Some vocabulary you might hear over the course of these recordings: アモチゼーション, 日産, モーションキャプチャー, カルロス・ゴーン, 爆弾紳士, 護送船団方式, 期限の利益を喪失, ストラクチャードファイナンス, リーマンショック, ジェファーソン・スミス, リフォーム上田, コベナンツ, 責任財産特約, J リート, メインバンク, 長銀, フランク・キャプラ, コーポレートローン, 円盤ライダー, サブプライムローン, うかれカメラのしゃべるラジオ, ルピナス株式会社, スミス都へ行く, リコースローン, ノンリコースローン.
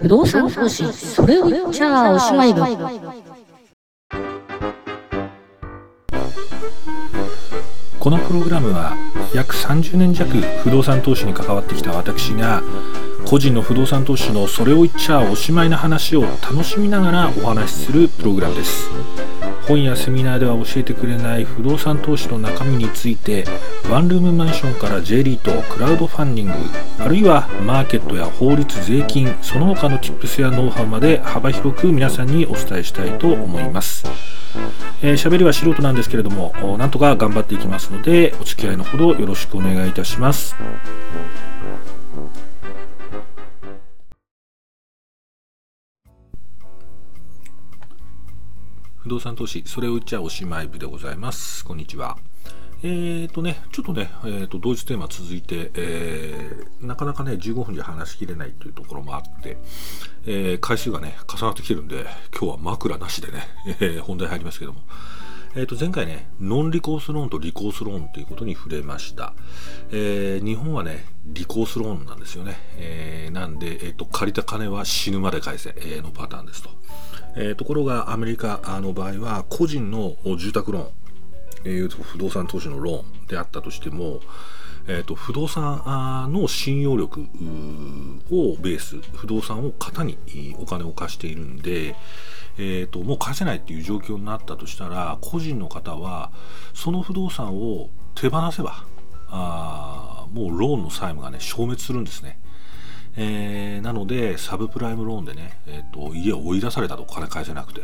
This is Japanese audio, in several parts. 不動産投資、それを言っちゃおしまい部。このプログラムは約30年弱不動産投資に関わってきた私が個人の不動産投資のそれを言っちゃおしまいな話を楽しみながらお話しするプログラムです。本やセミナーでは教えてくれない不動産投資の中身についてワンルームマンションから J リート、クラウドファンディング、あるいはマーケットや法律、税金、その他の Tips やノウハウまで幅広く皆さんにお伝えしたいと思います。喋りは素人なんですけれども、なんとか頑張っていきますのでお付き合いのほどよろしくお願いいたします。不動産投資、それを言っちゃおしまい部でございます。こんにちは。同一テーマ続いて、なかなかね15分じゃ話しきれないというところもあって、回数がね重なってきてるんで今日は枕なしでね、本題入りますけども、前回ねノンリコースローンとリコースローンということに触れました。日本はねリコースローンなんですよね。なんで、借りた金は死ぬまで返せ、のパターンですと。ところがアメリカの場合は個人の住宅ローン、不動産投資のローンであったとしても、不動産の信用力をベース、不動産を型にお金を貸しているんで、もう返せないっていう状況になったとしたら、個人の方はその不動産を手放せばもうローンの債務がね消滅するんですね。なのでサブプライムローンでね、家を追い出されたと金返せなくて、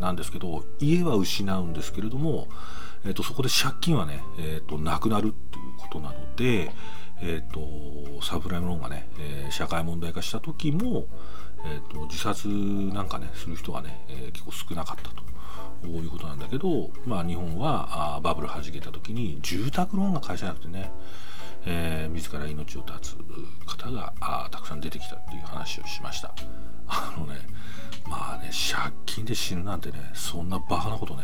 なんですけど家は失うんですけれども、そこで借金はね、なくなるっていうことなので、サブプライムローンがね、社会問題化した時も、自殺なんかねする人はね、結構少なかったということなんだけど、日本はバブル弾けた時に住宅ローンが返せなくてね、自ら命を絶つ方がたくさん出てきたっていう話をしました。借金で死ぬなんてね、そんなバカなことね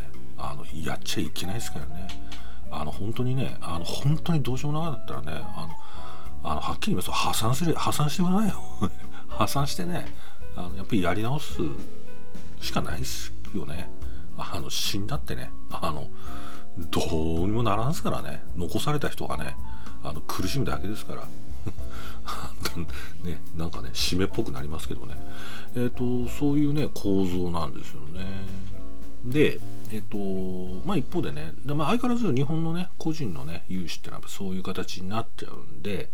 やっちゃいけないですからね。本当にどうしようもなかったらね、はっきり言いますと破産してくださいよ破産してね、やっぱりやり直すしかないですよね。死んだってねどうにもならんすからね、残された人がね苦しむだけですからね、なんかね締めっぽくなりますけどね、そういうね構造なんですよね。で一方でね、相変わらず日本のね個人のね融資ってのはそういう形になっちゃうんで、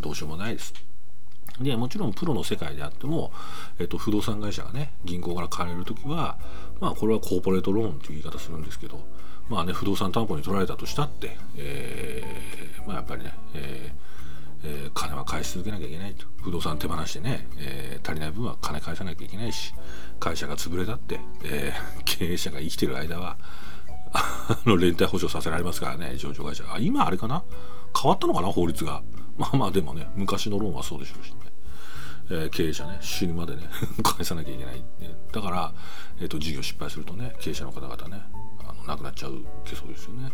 どうしようもないです。でもちろんプロの世界であっても、不動産会社がね銀行から借りるときは、これはコーポレートローンという言い方するんですけど、不動産担保に取られたとしたって、やっぱりね、金は返し続けなきゃいけないと。不動産手放してね、足りない分は金返さなきゃいけないし、会社が潰れたって、経営者が生きてる間は連帯保証させられますからね、上場会社。今あれかな、変わったのかな法律が。でもね昔のローンはそうでしょうしね、経営者ね死ぬまでね返さなきゃいけない、だから、事業失敗するとね経営者の方々ね亡くなっちゃうけそうですよね。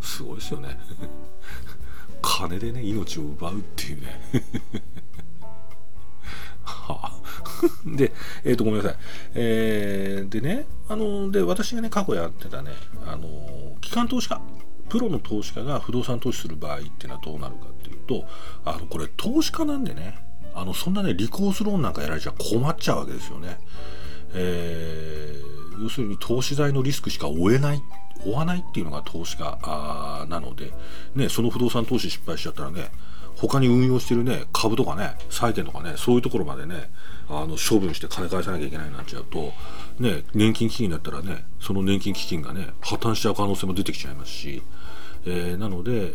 すごいですよね金でね命を奪うっていうねで、ごめんなさい。私がね過去やってたね機関投資家、プロの投資家が不動産投資する場合っていうのはどうなるかっていうと、これ投資家なんでねそんなねリコースローンなんかやられちゃ困っちゃうわけですよね。要するに投資財のリスクしか負わないっていうのが投資家なので、その不動産投資失敗しちゃったらね、他に運用してるね株とかね債券とかねそういうところまでね処分して金返さなきゃいけないなんちゃうとね、年金基金だったらねその年金基金がね破綻しちゃう可能性も出てきちゃいますし、なので、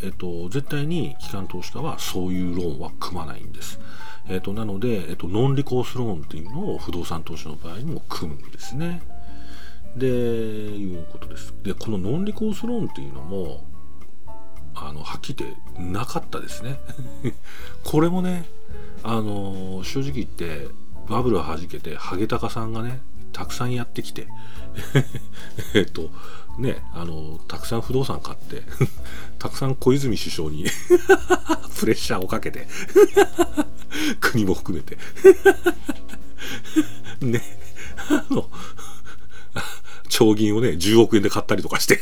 絶対に機関投資家はそういうローンは組まないんです。なので、ノンリコースローンっていうのを不動産投資の場合にも組むんですね。でいうことです。でこのノンリコースローンっていうのもはっきり言ってなかったですねこれもね正直言ってバブルをはじけてハゲタカさんがねたくさんやってきてたくさん不動産買ってたくさん小泉首相にプレッシャーをかけて国も含めてね、長銀をね10億円で買ったりとかして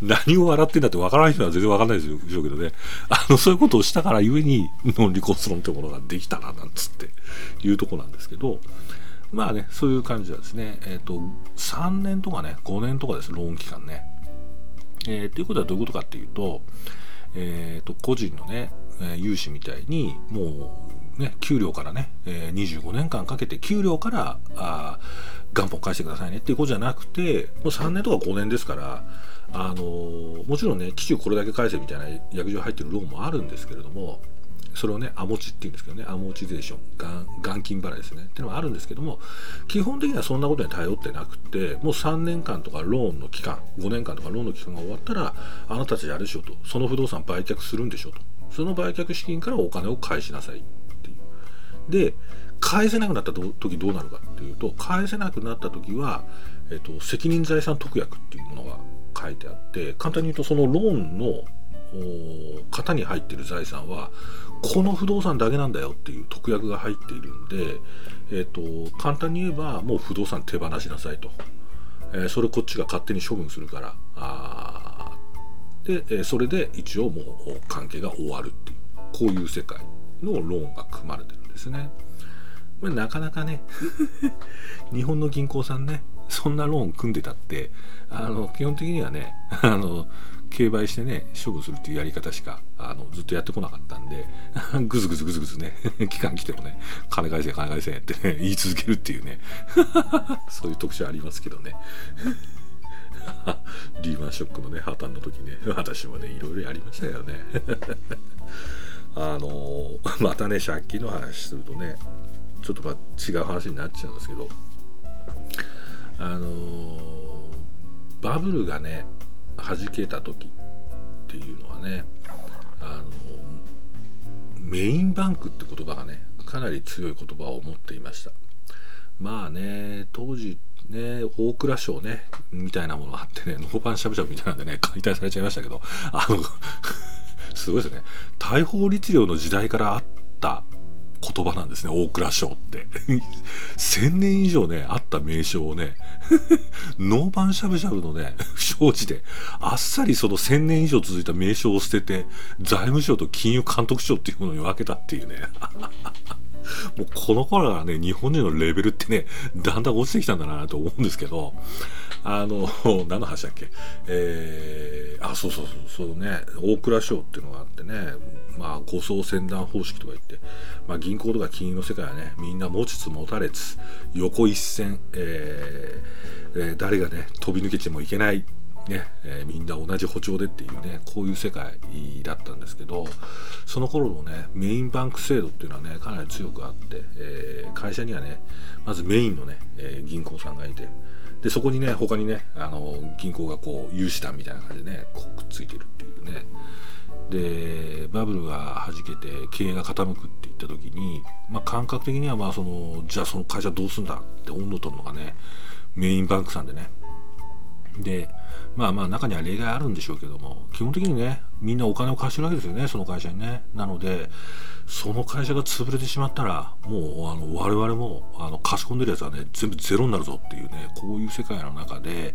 何を笑ってんだって分からない人は全然分からないでしょうけどね、そういうことをしたからゆえにノンリコース論ってものができたななんつっていうとこなんですけど、まあねそういう感じはですね、3年とかね5年とかですローン期間ね、ということはどういうことかっていうと、個人のね融資みたいにもうね給料からね25年間かけて給料から元本返してくださいねっていうことじゃなくて、もう3年とか5年ですから、もちろんね期中これだけ返せみたいな約定入ってるローンもあるんですけれども、それをねアモチっていうんですけどね、アモチゼーション元金払いですねっていうのはあるんですけども、基本的にはそんなことに頼ってなくて、もう3年間とかローンの期間5年間とかローンの期間が終わったらあなたたちあれでしょと、その不動産売却するんでしょと、その売却資金からお金を返しなさいっていう。で返せなくなった時どうなるかっていうと、返せなくなった時は、責任財産特約っていうものが書いてあって、簡単に言うとそのローンの型に入っている財産はこの不動産だけなんだよっていう特約が入っているんで、簡単に言えばもう不動産手放しなさいと、それこっちが勝手に処分するから、でそれで一応もう関係が終わるっていう、こういう世界のローンが組まれてるんですね。これなかなかね日本の銀行さんねそんなローン組んでたって基本的にはね競売してね処分するっていうやり方しかずっとやってこなかったんでぐずぐずぐずぐずね期間来てもね金返せ金返せってね言い続けるっていうねそういう特徴ありますけどねリーマンショックのね破綻の時ね私もねいろいろやりましたよねまたね借金の話するとねちょっと違う話になっちゃうんですけど、バブルがねはじけた時っていうのはね、メインバンクって言葉がねかなり強い言葉を持っていました。まあね当時ね大蔵省ねみたいなものがあってね、ノコパンしゃぶしゃぶみたいなんでね解体されちゃいましたけどすごいですね、大法律令の時代からあった言葉なんですね大蔵省って1000年以上ねあった名称をねノーパンしゃぶしゃぶのね不祥事であっさりその1000年以上続いた名称を捨てて財務省と金融監督省っていうものに分けたっていうねもうこの頃からね日本人のレベルってねだんだん落ちてきたんだなと思うんですけど、何の話だっけ、そうね大蔵省っていうのがあってね、まあ護送船団方式とか言って、まあ、銀行とか金融の世界はねみんな持ちつ持たれつ横一線、誰がね飛び抜けてもいけないね、みんな同じ歩調でっていうねこういう世界だったんですけど、その頃のねメインバンク制度っていうのはねかなり強くあって、会社にはねまずメインのね、銀行さんがいて、でそこにね他にね銀行がこう融資団みたいな感じでねこうくっついてるっていうね。でバブルがはじけて経営が傾くっていった時に、まあ、感覚的にはまあじゃあその会社どうすんだって温度取るのがねメインバンクさんでね、でまあ中には例外あるんでしょうけども、基本的にねみんなお金を貸してるわけですよねその会社にね。なのでその会社が潰れてしまったらもう我々も貸し込んでるやつはね全部ゼロになるぞっていうねこういう世界の中で、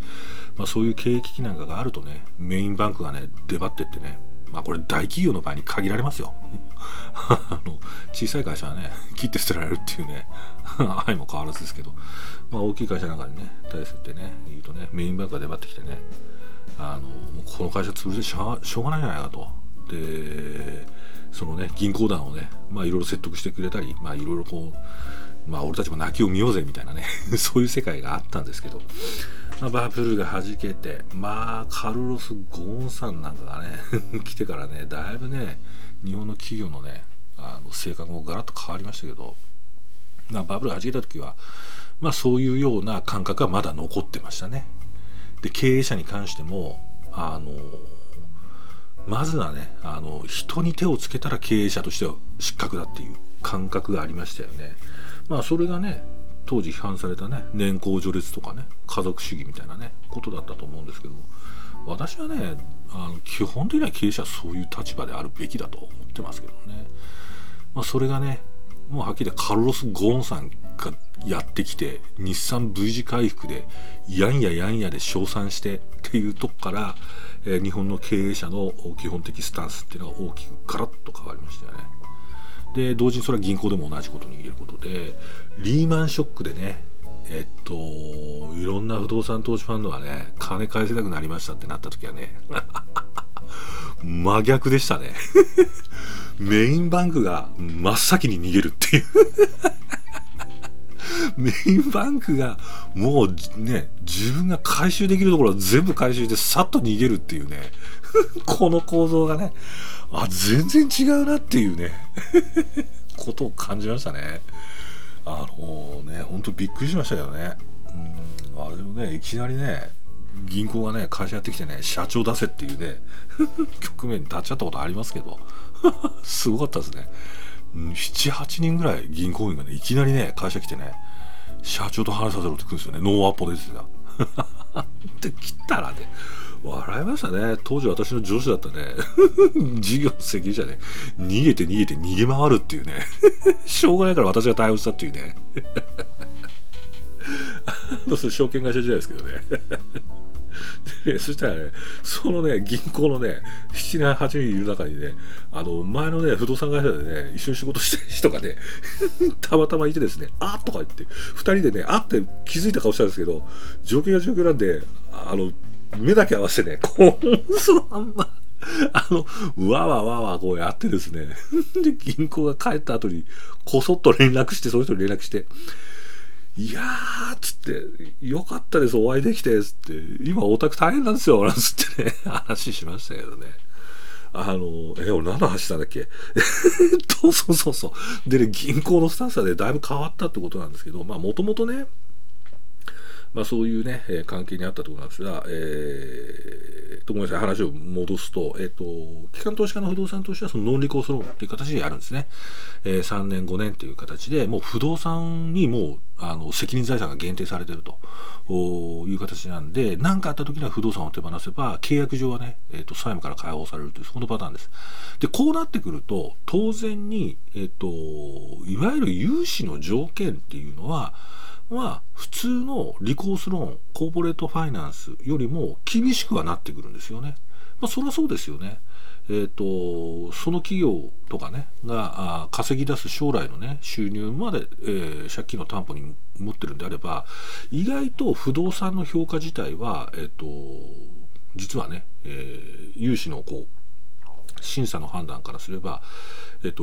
まあ、そういう経営危機なんかがあるとねメインバンクがね出張ってってね、まあこれ大企業の場合に限られますよ小さい会社はね切って捨てられるっていうね愛も変わらずですけど、まあ、大きい会社なんかにね対するってね言うとねメインバンクが出張ってきてねもうこの会社潰れてしょうがないんじゃないかと。でそのね銀行団をねまあいろいろ説得してくれたり、まあいろいろこうまあ俺たちも泣きを見ようぜみたいなねそういう世界があったんですけど、まあ、バブルがはじけてまあカルロス・ゴーンさんなんかがね来てからねだいぶね日本の企業のね性格もガラッと変わりましたけど、まあ、バブルがはじけた時はまあそういうような感覚はまだ残ってましたね。で経営者に関してもまずはね人に手をつけたら経営者としては失格だっていう感覚がありましたよね。まあそれがね当時批判されたね、年功序列とかね、家族主義みたいなねことだったと思うんですけど、私はね基本的には経営者はそういう立場であるべきだと思ってますけどね、それがねもうはっきり言ってカルロス・ゴーンさんがやってきて日産 V 字回復でやんややんやで称賛してっていうとこから、日本の経営者の基本的スタンスっていうのは大きくガラッと変わりましたよね。で同時にそれは銀行でも同じことに言えることで、リーマンショックでねいろんな不動産投資ファンドはね金返せなくなりましたってなった時はね真逆でしたねメインバンクが真っ先に逃げるっていうメインバンクがもうね自分が回収できるところは全部回収してさっと逃げるっていうねこの構造がね全然違うなっていうねことを感じましたね。ね本当びっくりしましたよね。あれもねいきなりね銀行がね会社やってきてね社長出せっていうね局面に立っちゃったことありますけどすごかったですね。7,8 人ぐらい銀行員がねいきなりね会社来てね社長と話させろって来るんですよね。ノーアポですよって来たらね笑いましたね。当時私の上司だったね事業責任者ね逃げて逃げて逃げ回るっていうねしょうがないから私が対応したっていうねどうする証券会社時代ですけどねでそしたらねそのね銀行のね7、8人いる中にね前のね不動産会社でね一緒に仕事してる人がねたまたまいてですねあっとか言って2人でねあって気づいた顔したんですけど、状況が状況なんで目だけ合わせてねこうそのまんまわわわわこうやってですねで銀行が帰った後にこそっと連絡してその人に連絡していやーっつってよかったですお会いできてっつって今オタク大変なんですよなんつってね話しましたけどね。俺何の話したんだっけそうでね銀行のスタンスはねだいぶ変わったってことなんですけど、もともとねそういうね、関係にあったところなんですが、ごめんなさい、話を戻すと、機関投資家の不動産投資はそのノンリコースローンという形でやるんですね。3年、5年という形で、もう不動産にもう責任財産が限定されているという形なんで、何かあった時には不動産を手放せば、契約上はね、債務から解放されるという、そのパターンです。で、こうなってくると、当然に、いわゆる融資の条件っていうのは、普通のリコースローン、コーポレートファイナンスよりも厳しくはなってくるんですよね。そりゃそうですよね。その企業とかねが稼ぎ出す将来のね収入まで、借金の担保に持ってるんであれば、意外と不動産の評価自体は、実はね、融資の審査の判断からすれば、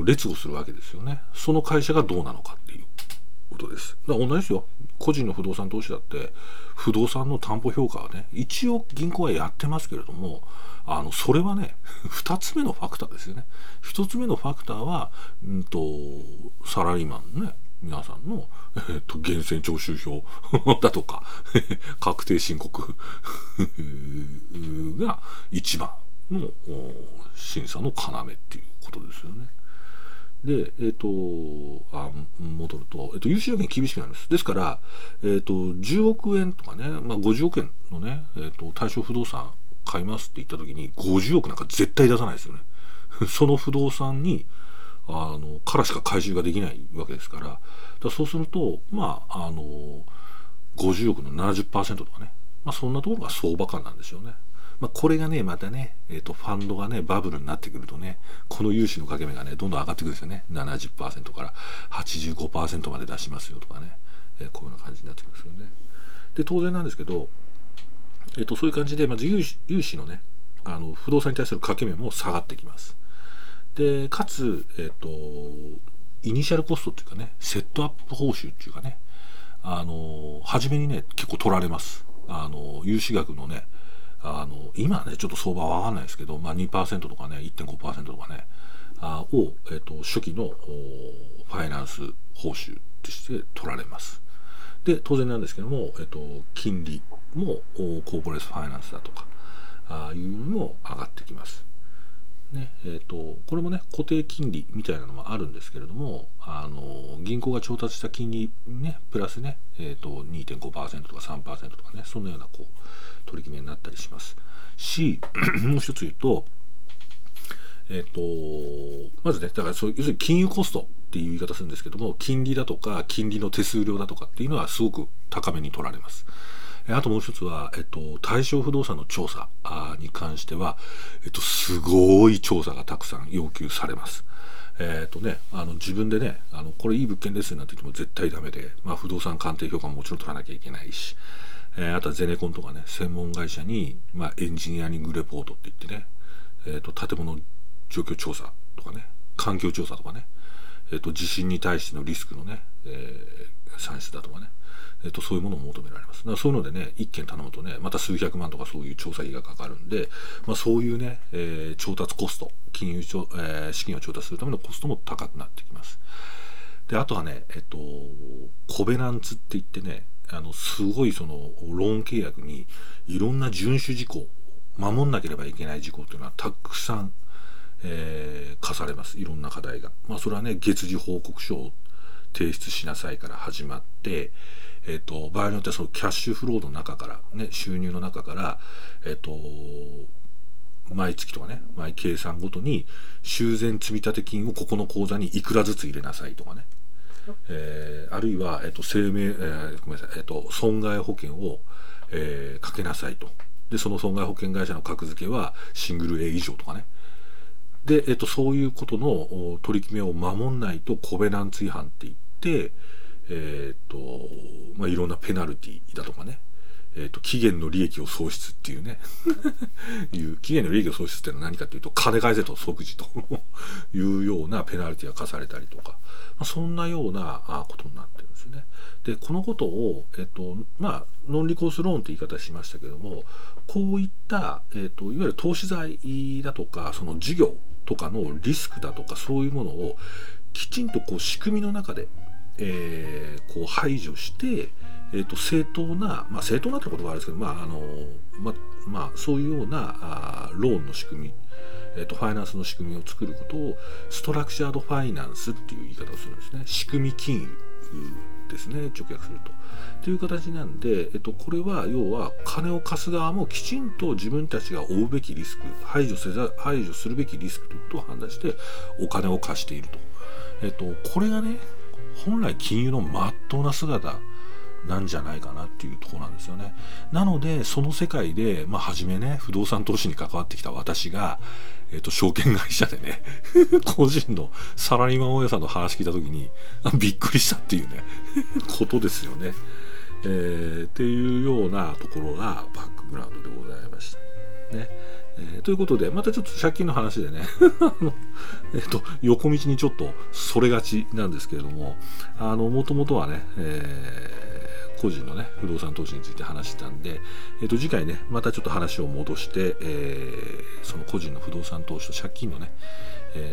劣後するわけですよね。その会社がどうなのかっていうことです。だから同じですよ。個人の不動産投資だって不動産の担保評価はね一応銀行はやってますけれども、それはね2つ目のファクターですよね。1つ目のファクターは、サラリーマンのね皆さんの、源泉徴収票だとか確定申告が一番の審査の要っていうことですよね。で、戻ると、融資条件厳しくなるんです。ですから、10億円とかね、50億円のね、対象不動産買いますって言った時に、50億なんか絶対出さないですよね。その不動産に、からしか回収ができないわけですから、そうすると、50億の 70% とかね、そんなところが相場感なんですよね。これがねまたね、ファンドがねバブルになってくるとね、この融資の掛け目がねどんどん上がってくるんですよね。 70% から 85% まで出しますよとかね、こういうような感じになってくるんですよね。で当然なんですけど、そういう感じでまず融資のね不動産に対する掛け目も下がってきます。でかつ、イニシャルコストっていうかねセットアップ報酬っていうかね初めにね結構取られます。融資額のね今ねちょっと相場は分かんないですけど、2% とかね 1.5% とかねを、初期のファイナンス報酬として取られます。で当然なんですけども、金利もコーポレートファイナンスだとかいうのも上がってきます。ね、これもね固定金利みたいなのはあるんですけれども、銀行が調達した金利、ね、プラスね、2.5% とか 3% とかね、そんなようなこう取り決めになったりしますしもう一つ言うと、まずね、だからそう、要するに金融コストっていう言い方するんですけども、金利だとか金利の手数料だとかっていうのはすごく高めに取られます。あともう一つは、対象不動産の調査に関しては、すごい調査がたくさん要求されます。ね、自分でね、これいい物件ですなんて言っても絶対ダメで、まあ、不動産鑑定評価ももちろん取らなきゃいけないし、あとはゼネコンとかね、専門会社に、まあ、エンジニアリングレポートって言ってね、建物状況調査とかね、環境調査とかね、地震に対してのリスクのね、算出だとかね、そういうものを求められます。だからそういうのでね、1件頼むとね、また数百万とかそういう調査費がかかるんで、まあ、そういうね、調達コスト、金融庁、資金を調達するためのコストも高くなってきます。で、あとはね、コベナンツって言ってね、すごいそのローン契約にいろんな遵守事項、守んなければいけない事項というのはたくさん、課されます。いろんな課題が。まあ、それはね、月次報告書を提出しなさいから始まって、場合によってはそのキャッシュフローの中から、ね、収入の中から、毎月とかね、毎計算ごとに修繕積立金をここの口座にいくらずつ入れなさいとかね、あるいは、生命、ごめんなさい、損害保険を、かけなさいと。で、その損害保険会社の格付けはシングル A 以上とかね。で、そういうことの取り決めを守んないとコベナンツ違反って言って、まあ、いろんなペナルティだとかね、期限の利益を喪失っていうねいう期限の利益を喪失っていうのは何かっていうと、金返せと即時というようなペナルティが課されたりとか、まあ、そんなようなことになってるんですよね。で、このことを、まあ、ノンリコースローンって言い方しましたけども、こういった、いわゆる投資財だとかその事業とかのリスクだとかそういうものをきちんとこう仕組みの中でこう排除して、正当な、まあ、正当なってことはあれですけど、そういうようなローンの仕組み、ファイナンスの仕組みを作ることをストラクチャードファイナンスっていう言い方をするんですね。仕組み金融ですね、直訳すると。という形なんで、これは要は金を貸す側もきちんと自分たちが負うべきリスク、排除するべきリスクということを判断してお金を貸していると。これがね、本来金融の真っ当な姿なんじゃないかなっていうところなんですよね。なのでその世界で、まあ、初めね、不動産投資に関わってきた私が、証券会社でね個人のサラリーマン大家さんの話聞いた時にびっくりしたっていうねことですよね、っていうようなところがバックグラウンドでございましたね。ということで、またちょっと借金の話でね横道にちょっとそれがちなんですけれども、もともとはね、個人のね不動産投資について話したんで、次回ねまたちょっと話を戻して、その個人の不動産投資と借金のね、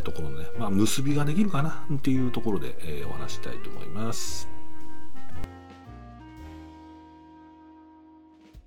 ところのね、まあ、結びができるかなっていうところで、お話したいと思います。